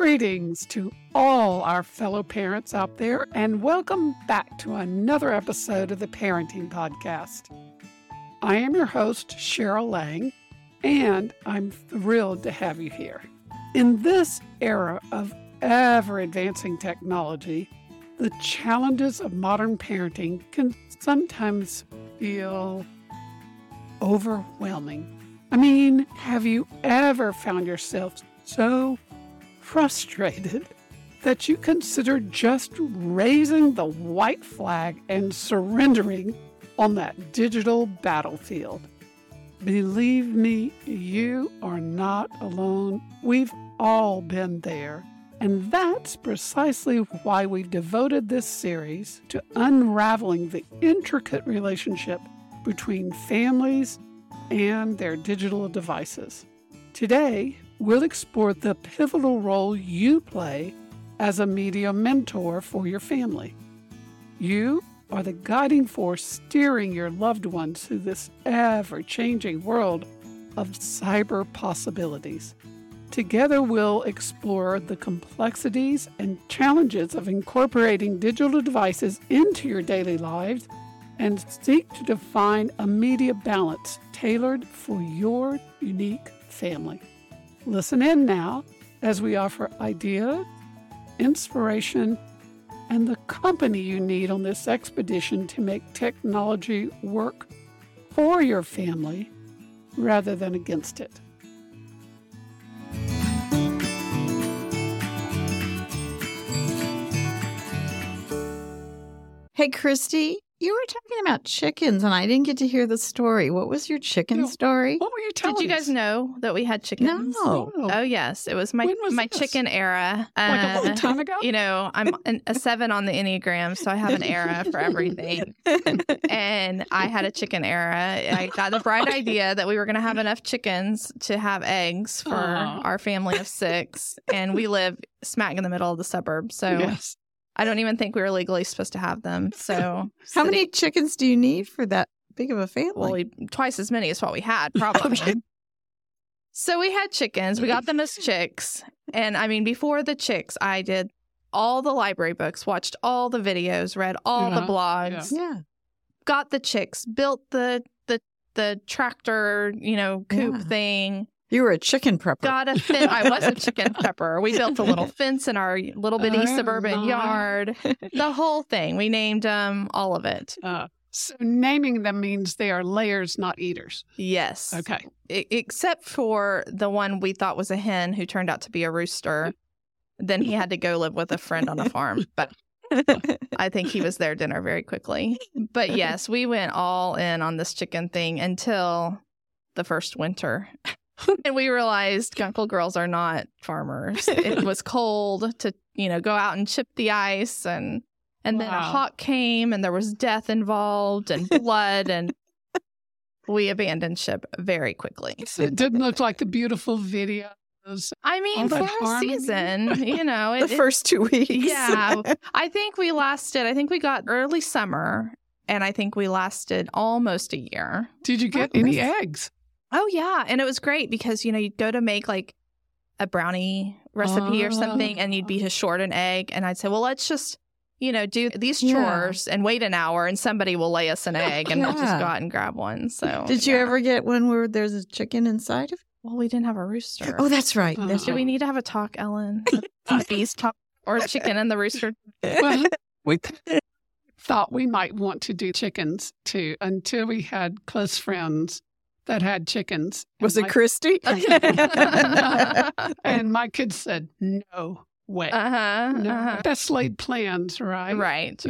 Greetings to all our fellow parents out there, and welcome back to another episode of the Parenting Podcast. I am your host, Cheryl Lang, and I'm thrilled to have you here. In this era of ever-advancing technology, the challenges of modern parenting can sometimes feel overwhelming. I mean, have you ever found yourself so frustrated that you consider just raising the white flag and surrendering on that digital battlefield? Believe me, you are not alone. We've all been there. And that's precisely why we've devoted this series to unraveling the intricate relationship between families and their digital devices. Today, we'll explore the pivotal role you play as a media mentor for your family. You are the guiding force steering your loved ones through this ever-changing world of cyber possibilities. Together, we'll explore the complexities and challenges of incorporating digital devices into your daily lives and seek to define a media balance tailored for your unique family. Listen in now as we offer ideas, inspiration, and the company you need on this expedition to make technology work for your family rather than against it. Hey, Christy, you were talking about chickens, and I didn't get to hear the story. What was your chicken story? What were you telling us? Did you guys know that we had chickens? No. Oh, yes. It was my chicken era. Like a long time ago? You know, I'm a 7 on the Enneagram, so I have an era for everything. And I had a chicken era. I got the bright idea that we were going to have enough chickens to have eggs for our family of 6. And we live smack in the middle of the suburbs, so... Yes. I don't even think we were legally supposed to have them. So, how many chickens do you need for that big of a family? Well, twice as many as what we had, probably. Okay. So we had chickens. We got them as chicks. And I mean, before the chicks, I did all the library books, watched all the videos, read all the blogs. Yeah. Got the chicks, built the tractor, coop thing. You were a chicken prepper. I was a chicken prepper. We built a little fence in our little bitty suburban yard. The whole thing. We named all of it. So naming them means they are layers, not eaters. Yes. Okay. Except for the one we thought was a hen who turned out to be a rooster. Then he had to go live with a friend on a farm. But I think he was their dinner very quickly. But yes, we went all in on this chicken thing until the first winter. And we realized gunkle girls are not farmers. It was cold to, go out and chip the ice. And then a hawk came and there was death involved and blood. And we abandoned ship very quickly. It didn't look like the beautiful videos. I mean, for a season, the first 2 weeks. Yeah. I think we got early summer and I think we lasted almost a year. Did you get any eggs? Oh, yeah. And it was great because, you'd go to make like a brownie recipe or something and you'd be short an egg. And I'd say, well, let's just, do these chores and wait an hour and somebody will lay us an egg and we'll just go out and grab one. So did you ever get one where there's a chicken inside of it? Well, we didn't have a rooster. Oh, that's right. Do we need to have a talk, Ellen? A bees talk or a chicken and the rooster? Well, we thought we might want to do chickens too until we had close friends that had chickens. Was it Christy? And my kids said, no way. Best laid plans, right? Right.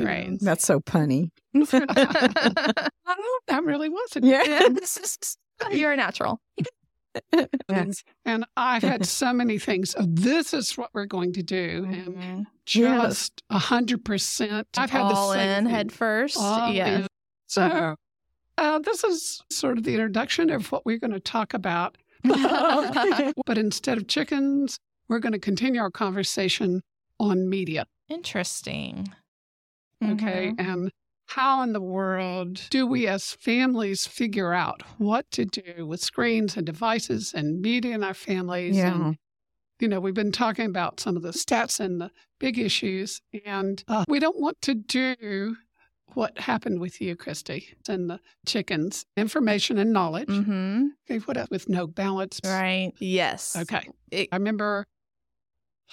That's so punny. That really wasn't. Yeah. You're a natural. Yes. And I've had so many things. So this is what we're going to do. Mm-hmm. And just 100%. I've had all the same in thing. Head first. All in. So... this is sort of the introduction of what we're going to talk about. But instead of chickens, we're going to continue our conversation on media. Interesting. Okay. Mm-hmm. And how in the world do we as families figure out what to do with screens and devices and media in our families? Yeah. And you know, we've been talking about some of the stats and the big issues, and we don't want to do what happened with you, Christy, and the chickens, information and knowledge. Mm-hmm. Okay, what else? With no balance. Right. Yes. Okay. I remember,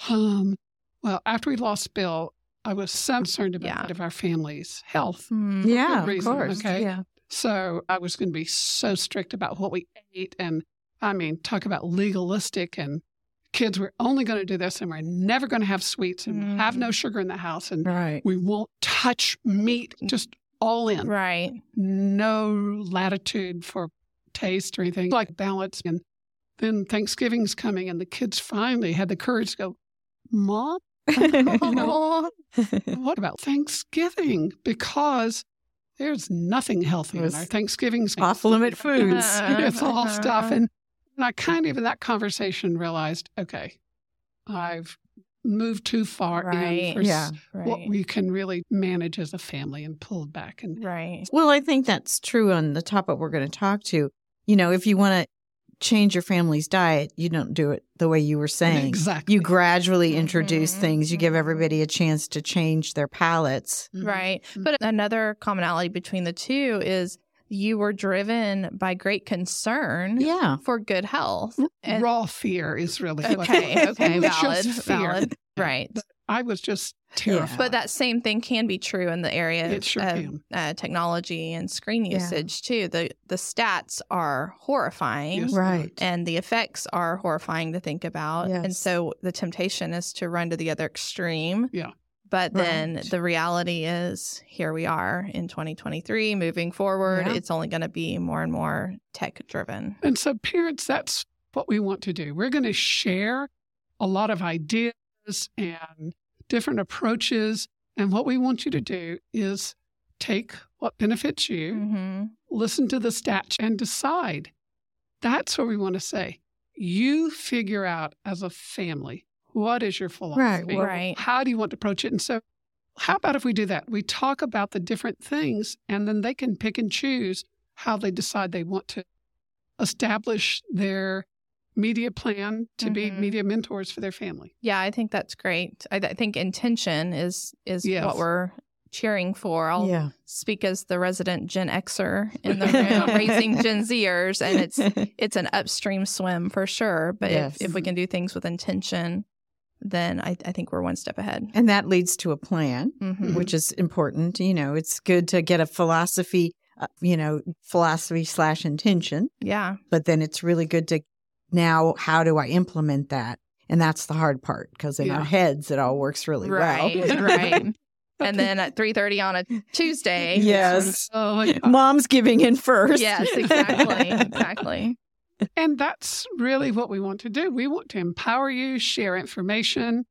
after we lost Bill, I was so concerned about yeah. of our family's health. Mm-hmm. Yeah, of course. Okay. Yeah. So I was going to be so strict about what we ate. And I mean, talk about legalistic and kids, we're only going to do this and we're never going to have sweets and have no sugar in the house. And right. we won't touch meat, just all in. Right. No latitude for taste or anything. It's like balance. And then Thanksgiving's coming and the kids finally had the courage to go, Mom, what about Thanksgiving? Because there's nothing healthy in our Thanksgivings. Off-limit foods. It's all stuff. And I kind of, in that conversation, realized, okay, I've moved too far in for what we can really manage as a family and pulled back. And well, I think that's true on the topic we're going to talk to. You know, if you want to change your family's diet, you don't do it the way you were saying. Exactly. You gradually introduce things. You give everybody a chance to change their palates. Right. Mm-hmm. But another commonality between the two is you were driven by great concern for good health. And raw fear is really what valid. Valid. Right. But I was just terrified. Yeah. But that same thing can be true in the area of technology and screen usage, too. The stats are horrifying. Yes, right. And the effects are horrifying to think about. Yes. And so the temptation is to run to the other extreme. Yeah. But then the reality is, here we are in 2023, moving forward. Yeah. It's only going to be more and more tech-driven. And so parents, that's what we want to do. We're going to share a lot of ideas and different approaches. And what we want you to do is take what benefits you, listen to the stats, and decide. That's what we want to say. You figure out as a family. What is your philosophy? Right. How do you want to approach it? And so how about if we do that? We talk about the different things, and then they can pick and choose how they decide they want to establish their media plan to be media mentors for their family. Yeah, I think that's great. I think intention is what we're cheering for. I'll speak as the resident Gen Xer in the room, raising Gen Zers, and it's an upstream swim for sure. But if we can do things with intention, then I think we're one step ahead. And that leads to a plan, which is important. You know, it's good to get a philosophy, philosophy / intention. Yeah. But then it's really good to now, how do I implement that? And that's the hard part, because in our heads, it all works really well. Right. And then at 3:30 on a Tuesday. Yes. Mom's giving in first. Yes, exactly. Exactly. And that's really what we want to do. We want to empower you, share information,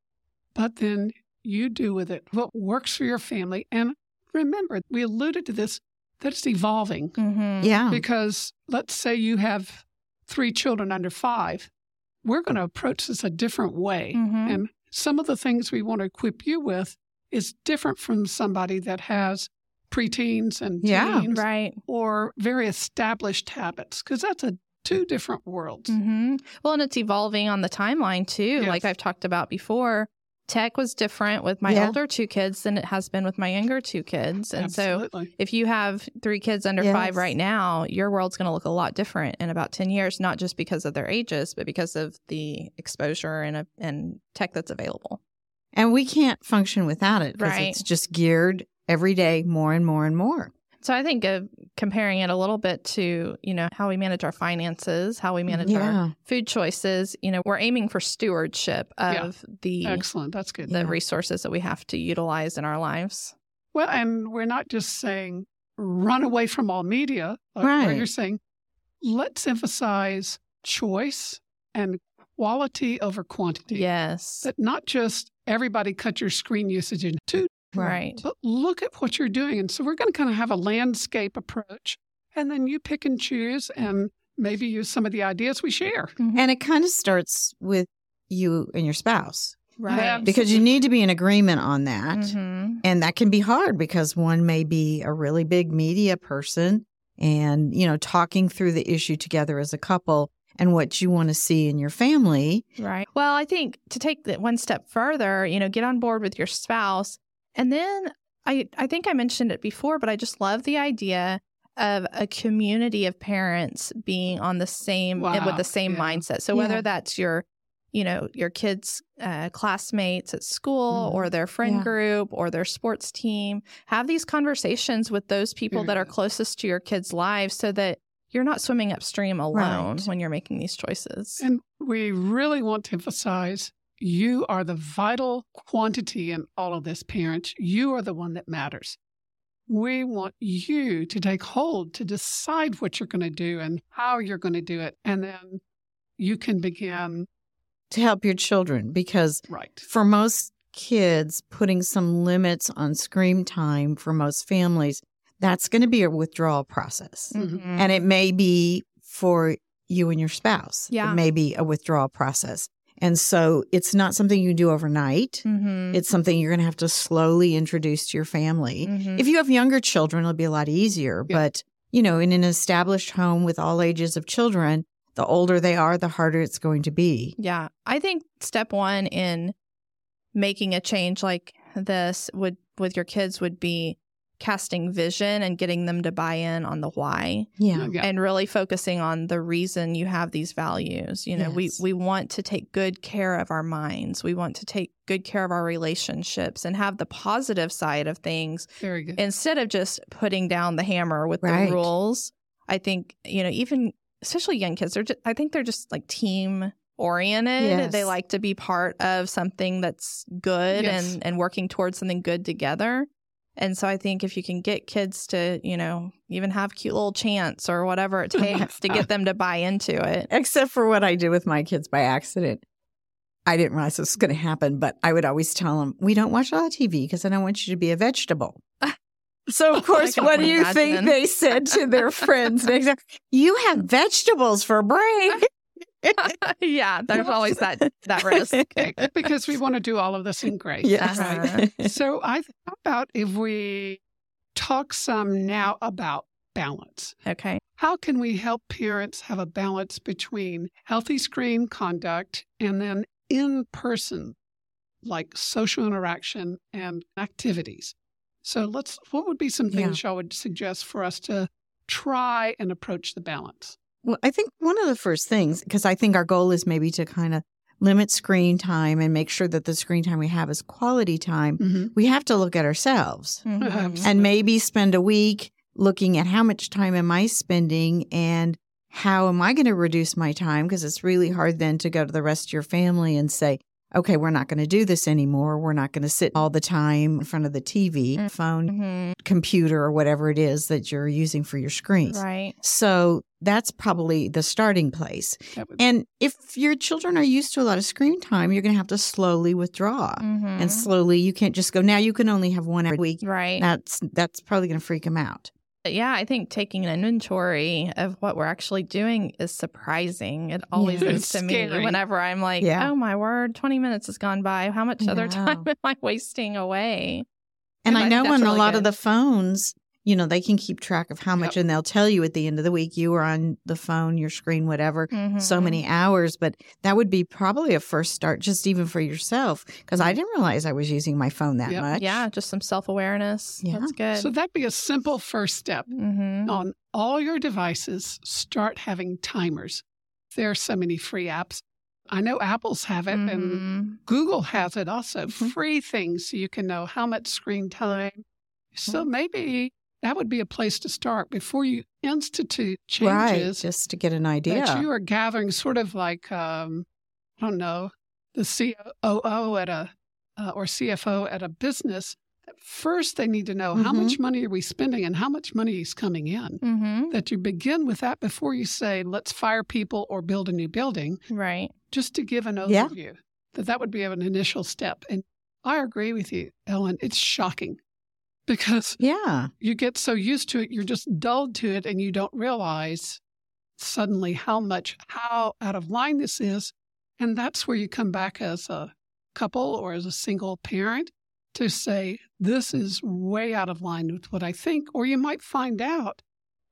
but then you do with it what works for your family. And remember, we alluded to this, that it's evolving. Mm-hmm. Yeah. Because let's say you have 3 children under 5. We're going to approach this a different way. Mm-hmm. And some of the things we want to equip you with is different from somebody that has preteens and teens or very established habits, because that's two different worlds. Mm-hmm. Well, and it's evolving on the timeline, too. Yes. Like I've talked about before, tech was different with my older 2 kids than it has been with my younger 2 kids. And so if you have 3 kids under 5 right now, your world's going to look a lot different in about 10 years, not just because of their ages, but because of the exposure and tech that's available. And we can't function without it because it's just geared every day more and more and more. So I think of comparing it a little bit to, how we manage our finances, how we manage our food choices. We're aiming for stewardship of the resources that we have to utilize in our lives. Well, and we're not just saying run away from all media. You're saying let's emphasize choice and quality over quantity. Yes. But not just everybody cut your screen usage in 2. Right. But look at what you're doing. And so we're going to kind of have a landscape approach, and then you pick and choose and maybe use some of the ideas we share. Mm-hmm. And it kind of starts with you and your spouse. Right. Yeah, because you need to be in agreement on that. Mm-hmm. And that can be hard because one may be a really big media person and, talking through the issue together as a couple and what you want to see in your family. Right. Well, I think to take that one step further, you know, get on board with your spouse. And then I think I mentioned it before, but I just love the idea of a community of parents being on the same, with the same mindset. So whether that's your kids' classmates at school or their friend group or their sports team, have these conversations with those people that are closest to your kids' lives so that you're not swimming upstream alone when you're making these choices. And we really want to emphasize you are the vital quantity in all of this, parents. You are the one that matters. We want you to take hold, to decide what you're going to do and how you're going to do it. And then you can begin to help your children, because for most kids, putting some limits on screen time for most families, that's going to be a withdrawal process. Mm-hmm. And it may be for you and your spouse. Yeah. It may be a withdrawal process. And so it's not something you do overnight. Mm-hmm. It's something you're going to have to slowly introduce to your family. Mm-hmm. If you have younger children, it'll be a lot easier. Yeah. But, you know, in an established home with all ages of children, the older they are, the harder it's going to be. Yeah. I think step one in making a change like this with your kids would be casting vision and getting them to buy in on the why. Yeah. Yeah. And really focusing on the reason you have these values. You know, we want to take good care of our minds. We want to take good care of our relationships and have the positive side of things. Very good. Instead of just putting down the hammer with the rules. I think, you know, even especially young kids, I think they're just like team oriented. Yes. They like to be part of something that's good and working towards something good together. And so I think if you can get kids to, you know, even have cute little chants or whatever it takes to get them to buy into it. Except for what I do with my kids by accident. I didn't realize this was going to happen, but I would always tell them, we don't watch a lot of TV because I don't want you to be a vegetable. So, of course, what do you think they said to their friends next time? You have vegetables for brain. Yeah, there's always that risk. Because we want to do all of this in grace. Yes. Right? So how about if we talk some now about balance? Okay. How can we help parents have a balance between healthy screen conduct and then in-person, like social interaction and activities? So what would be some things y'all would suggest for us to try and approach the balance? Well, I think one of the first things, because I think our goal is maybe to kind of limit screen time and make sure that the screen time we have is quality time, we have to look at ourselves and maybe spend a week looking at how much time am I spending and how am I going to reduce my time? Because it's really hard then to go to the rest of your family and say, okay, we're not going to do this anymore. We're not going to sit all the time in front of the TV, phone, computer, or whatever it is that you're using for your screens. Right. So that's probably the starting place. And if your children are used to a lot of screen time, you're going to have to slowly withdraw. And slowly, you can't just go, now you can only have 1 hour a week. Right. That's probably going to freak them out. Yeah, I think taking an inventory of what we're actually doing is surprising. It always is to me whenever I'm like, oh, my word, 20 minutes has gone by. How much other time am I wasting away? And I know on really a lot of the phones, you know, they can keep track of how much and they'll tell you at the end of the week, you were on the phone, your screen, whatever, so many hours. But that would be probably a first start just even for yourself, because I didn't realize I was using my phone that much. Yeah, just some self-awareness. Yeah. That's good. So that'd be a simple first step. On all your devices, start having timers. There are so many free apps. I know Apple's have it and Google has it also. Free things so you can know how much screen time. So maybe that would be a place to start before you institute changes. Right, just to get an idea. That you are gathering sort of like, I don't know, the COO at a or CFO at a business. First, they need to know how much money are we spending and how much money is coming in. That you begin with that before you say, let's fire people or build a new building. Right. Just to give an overview. Yeah. That would be an initial step. And I agree with you, Ellen. It's shocking. Because you get so used to it, you're just dulled to it, and you don't realize suddenly how out of line this is. And that's where you come back as a couple or as a single parent to say, this is way out of line with what I think. Or you might find out,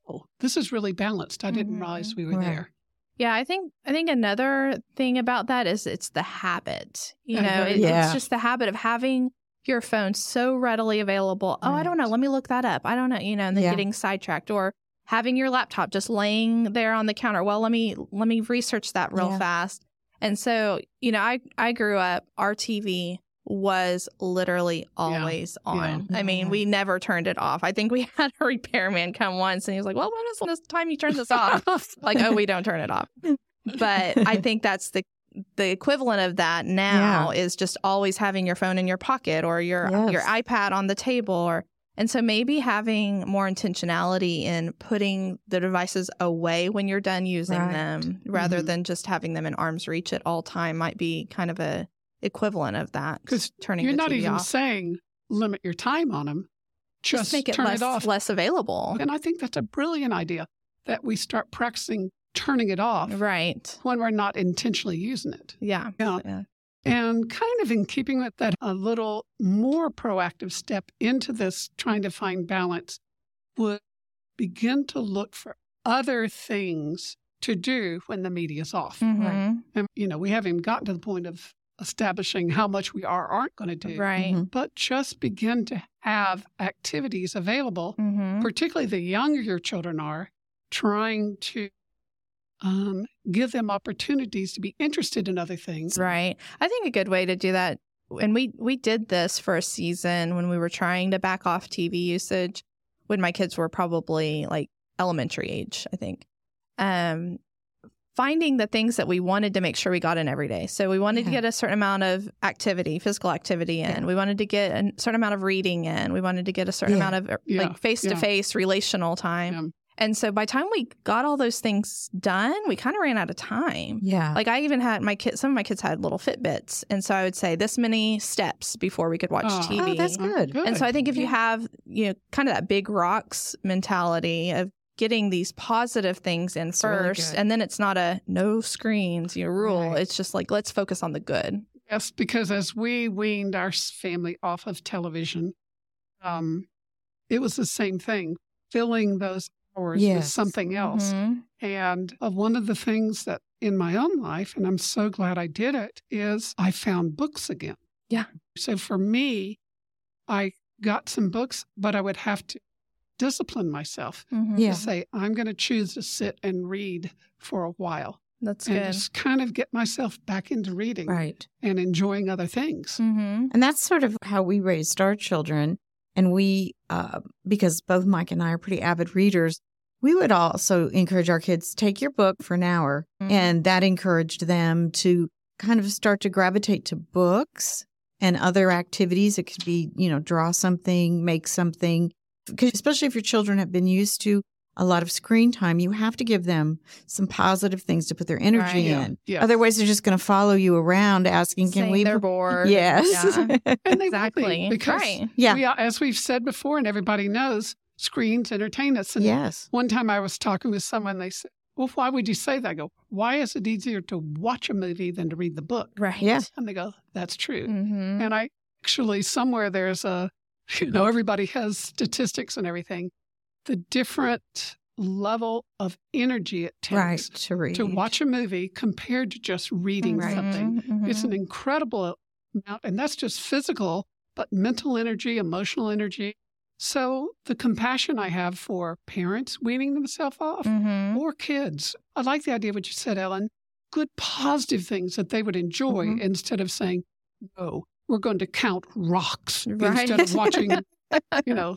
oh, this is really balanced. I didn't realize we were there. Yeah, I think another thing about that is it's the habit. You know, it's just the habit of having your phone so readily available. Right. Oh, I don't know. Let me look that up. I don't know. You know, and then getting sidetracked, or having your laptop just laying there on the counter. Well, let me research that real fast. And so, you know, I grew up, our TV was literally always on. Yeah. I mean, we never turned it off. I think we had a repairman come once and he was like, well, when is the last time you turned this off? Like, oh, we don't turn it off. But I think that's the equivalent of that now is just always having your phone in your pocket, or your iPad on the table. And so maybe having more intentionality in putting the devices away when you're done using them, rather than just having them in arm's reach at all time, might be kind of a equivalent of that. Because you're not even saying limit your time on them, just make it less available. And I think that's a brilliant idea, that we start practicing turning it off when we're not intentionally using it. Yeah. And kind of in keeping with that, a little more proactive step into this, trying to find balance, would begin to look for other things to do when the media's off. Mm-hmm. Right? And, you know, we haven't even gotten to the point of establishing how much we are or aren't going to do, but just begin to have activities available, particularly the younger your children are, trying to give them opportunities to be interested in other things. Right. I think a good way to do that, and we did this for a season when we were trying to back off TV usage when my kids were probably like elementary age, I think. Finding the things that we wanted to make sure we got in every day. So we wanted to get a certain amount of activity, physical activity in. We wanted to get a certain amount of reading in. We wanted to get a certain amount of like face-to-face relational time. Yeah. And so by the time we got all those things done, we kind of ran out of time. Yeah. Like I even had some of my kids had little Fitbits. And so I would say this many steps before we could watch TV. Oh, that's good. And so I think if you have, you know, kind of that big rocks mentality of getting these positive things in first, really, and then it's not a no screens, you know, rule. Right. It's just like, let's focus on the good. Yes, because as we weaned our family off of television, it was the same thing, filling those hours with something else. Mm-hmm. And one of the things that in my own life, and I'm so glad I did it, is I found books again. Yeah. So for me, I got some books, but I would have to discipline myself to say, I'm going to choose to sit and read for a while. That's good. And just kind of get myself back into reading and enjoying other things. Mm-hmm. And that's sort of how we raised our children. And we, because both Mike and I are pretty avid readers, we would also encourage our kids, take your book for an hour. Mm-hmm. And that encouraged them to kind of start to gravitate to books and other activities. It could be, you know, draw something, make something. Because especially if your children have been used to a lot of screen time, you have to give them some positive things to put their energy in. Yeah. Otherwise, they're just going to follow you around asking, can we? They're bored. Yes. Yeah. And exactly. Because we are, as we've said before, and everybody knows, screens entertain us. And one time I was talking with someone, they said, well, why would you say that? I go, why is it easier to watch a movie than to read the book? Right. Yeah. And they go, that's true. Mm-hmm. And I actually, somewhere there's a, you know, everybody has statistics and everything. The different level of energy it takes to read, to watch a movie compared to just reading something. Mm-hmm. It's an incredible amount. And that's just physical, but mental energy, emotional energy. So the compassion I have for parents weaning themselves off or kids. I like the idea of what you said, Ellen. Good positive things that they would enjoy instead of saying, no, we're going to count rocks instead of watching, you know,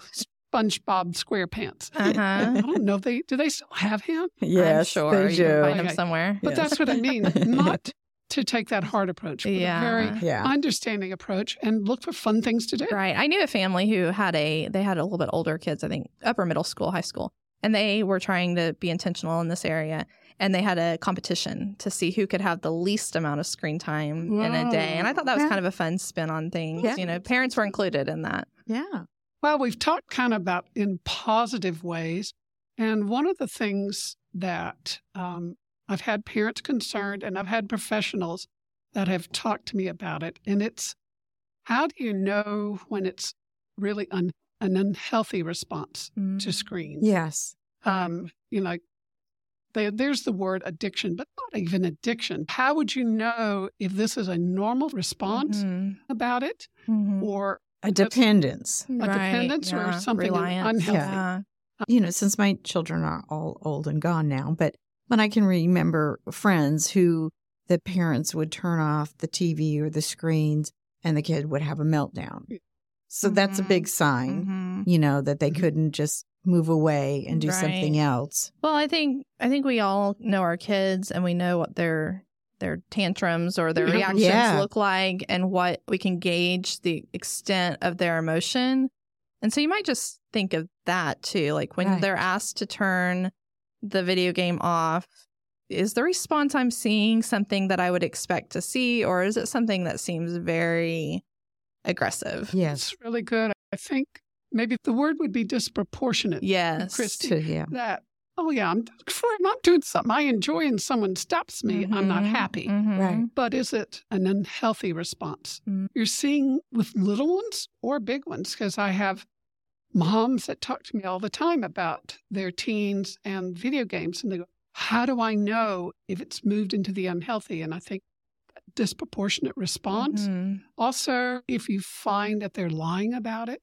SpongeBob SquarePants. Uh-huh. I don't know. Do they still have him? Yeah, I'm sure. They do. You can find him somewhere. But that's what I mean. Not to take that hard approach, but a very understanding approach, and look for fun things to do. Right. I knew a family who had they had a little bit older kids, I think upper middle school, high school, and they were trying to be intentional in this area. And they had a competition to see who could have the least amount of screen time in a day. And I thought that was kind of a fun spin on things. Yeah. You know, parents were included in that. Yeah. Well, we've talked kind of about in positive ways. And one of the things that I've had parents concerned, and I've had professionals that have talked to me about it. And it's, how do you know when it's really an unhealthy response to screens? Yes. You know, There's the word addiction, but not even addiction. How would you know if this is a normal response about it or a dependence? A dependence or something unhealthy. Yeah. You know, since my children are all old and gone now, but I can remember friends who the parents would turn off the TV or the screens and the kid would have a meltdown. So that's a big sign, you know, that they couldn't just move away and do something else. Well, I think we all know our kids and we know what their tantrums or their reactions look like and what we can gauge the extent of their emotion. And so you might just think of that too. Like when they're asked to turn the video game off, is the response I'm seeing something that I would expect to see, or is it something that seems very aggressive? Yes. That's really good. I think maybe the word would be disproportionate. Yes. Christy, that, I'm doing something I enjoy and someone stops me, I'm not happy. Right. But is it an unhealthy response? You're seeing with little ones or big ones, because I have moms that talk to me all the time about their teens and video games, and they go, how do I know if it's moved into the unhealthy? And I think disproportionate response. Also, if you find that they're lying about it.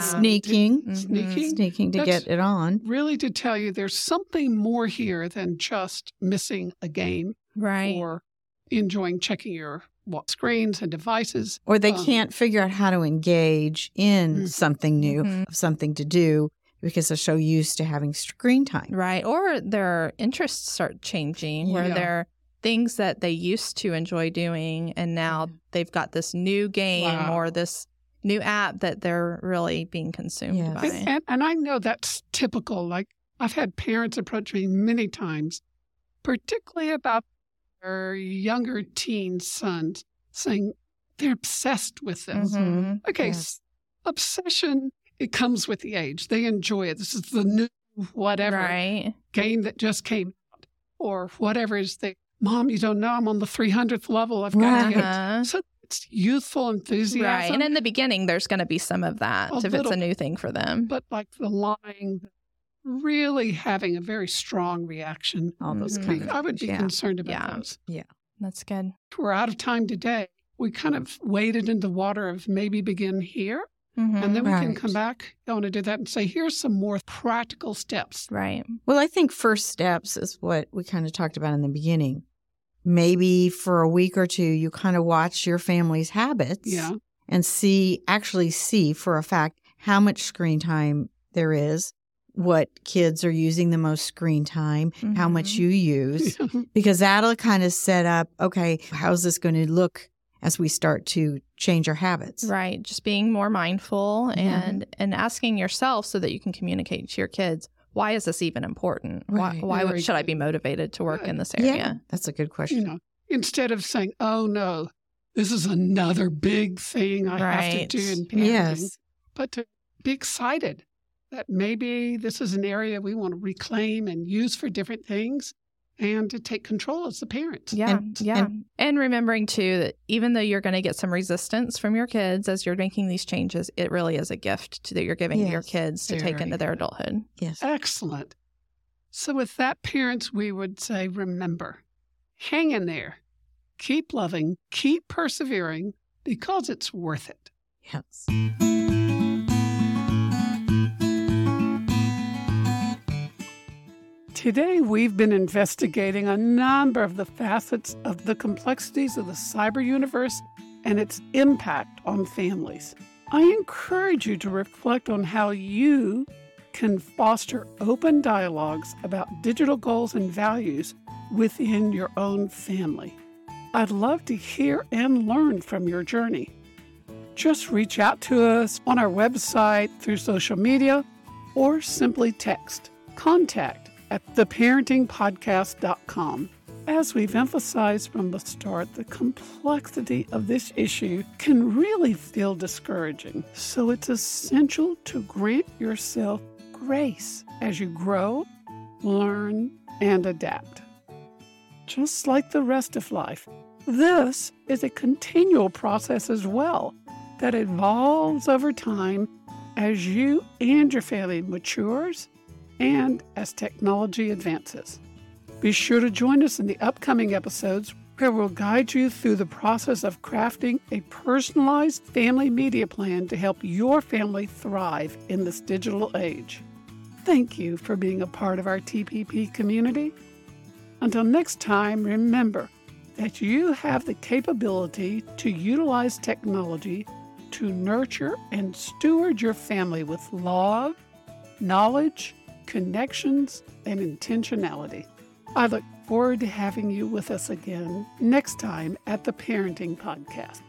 Sneaking to get it on. Really to tell you there's something more here than just missing a game. Right. Or enjoying checking your screens and devices. Or they can't figure out how to engage in something new, something to do. Because they're so used to having screen time. Right. Or their interests start changing where there are things that they used to enjoy doing and now they've got this new game or this new app that they're really being consumed by. And I know that's typical. Like I've had parents approach me many times, particularly about their younger teen sons, saying they're obsessed with this. Obsession. It comes with the age. They enjoy it. This is the new whatever game that just came out or whatever is the, Mom, you don't know, I'm on the 300th level. I've got to get it. So it's youthful enthusiasm. Right. And in the beginning, there's going to be some of that if it's a new thing for them. But like the lying, really having a very strong reaction. All those kind of things. I would be concerned about those. Yeah. That's good. We're out of time today. We kind of waded in the water of maybe begin here. And then we can come back. I want to do that and say, here's some more practical steps. Right. Well, I think first steps is what we kind of talked about in the beginning. Maybe for a week or two, you kind of watch your family's habits and see for a fact how much screen time there is, what kids are using the most screen time, how much you use, because that'll kind of set up, okay, how's this going to look as we start to change our habits. Right. Just being more mindful and asking yourself so that you can communicate to your kids, why is this even important? Right. Why should I be motivated to work in this area? Yeah, that's a good question. You know, instead of saying, oh, no, this is another big thing I have to do in parenting. Yes. But to be excited that maybe this is an area we want to reclaim and use for different things. And to take control as the parents. Yeah, And remembering, too, that even though you're going to get some resistance from your kids as you're making these changes, it really is a gift that you're giving your kids to take into their adulthood. Yes. Excellent. So with that, parents, we would say, remember, hang in there. Keep loving. Keep persevering because it's worth it. Yes. Today, we've been investigating a number of the facets of the complexities of the cyber universe and its impact on families. I encourage you to reflect on how you can foster open dialogues about digital goals and values within your own family. I'd love to hear and learn from your journey. Just reach out to us on our website, through social media, or simply text contact at theparentingpodcast.com. As we've emphasized from the start, the complexity of this issue can really feel discouraging. So it's essential to grant yourself grace as you grow, learn, and adapt. Just like the rest of life, this is a continual process as well that evolves over time as you and your family matures and as technology advances. Be sure to join us in the upcoming episodes where we'll guide you through the process of crafting a personalized family media plan to help your family thrive in this digital age. Thank you for being a part of our TPP community. Until next time, remember that you have the capability to utilize technology to nurture and steward your family with love, knowledge, connections, and intentionality. I look forward to having you with us again next time at the Parenting Podcast.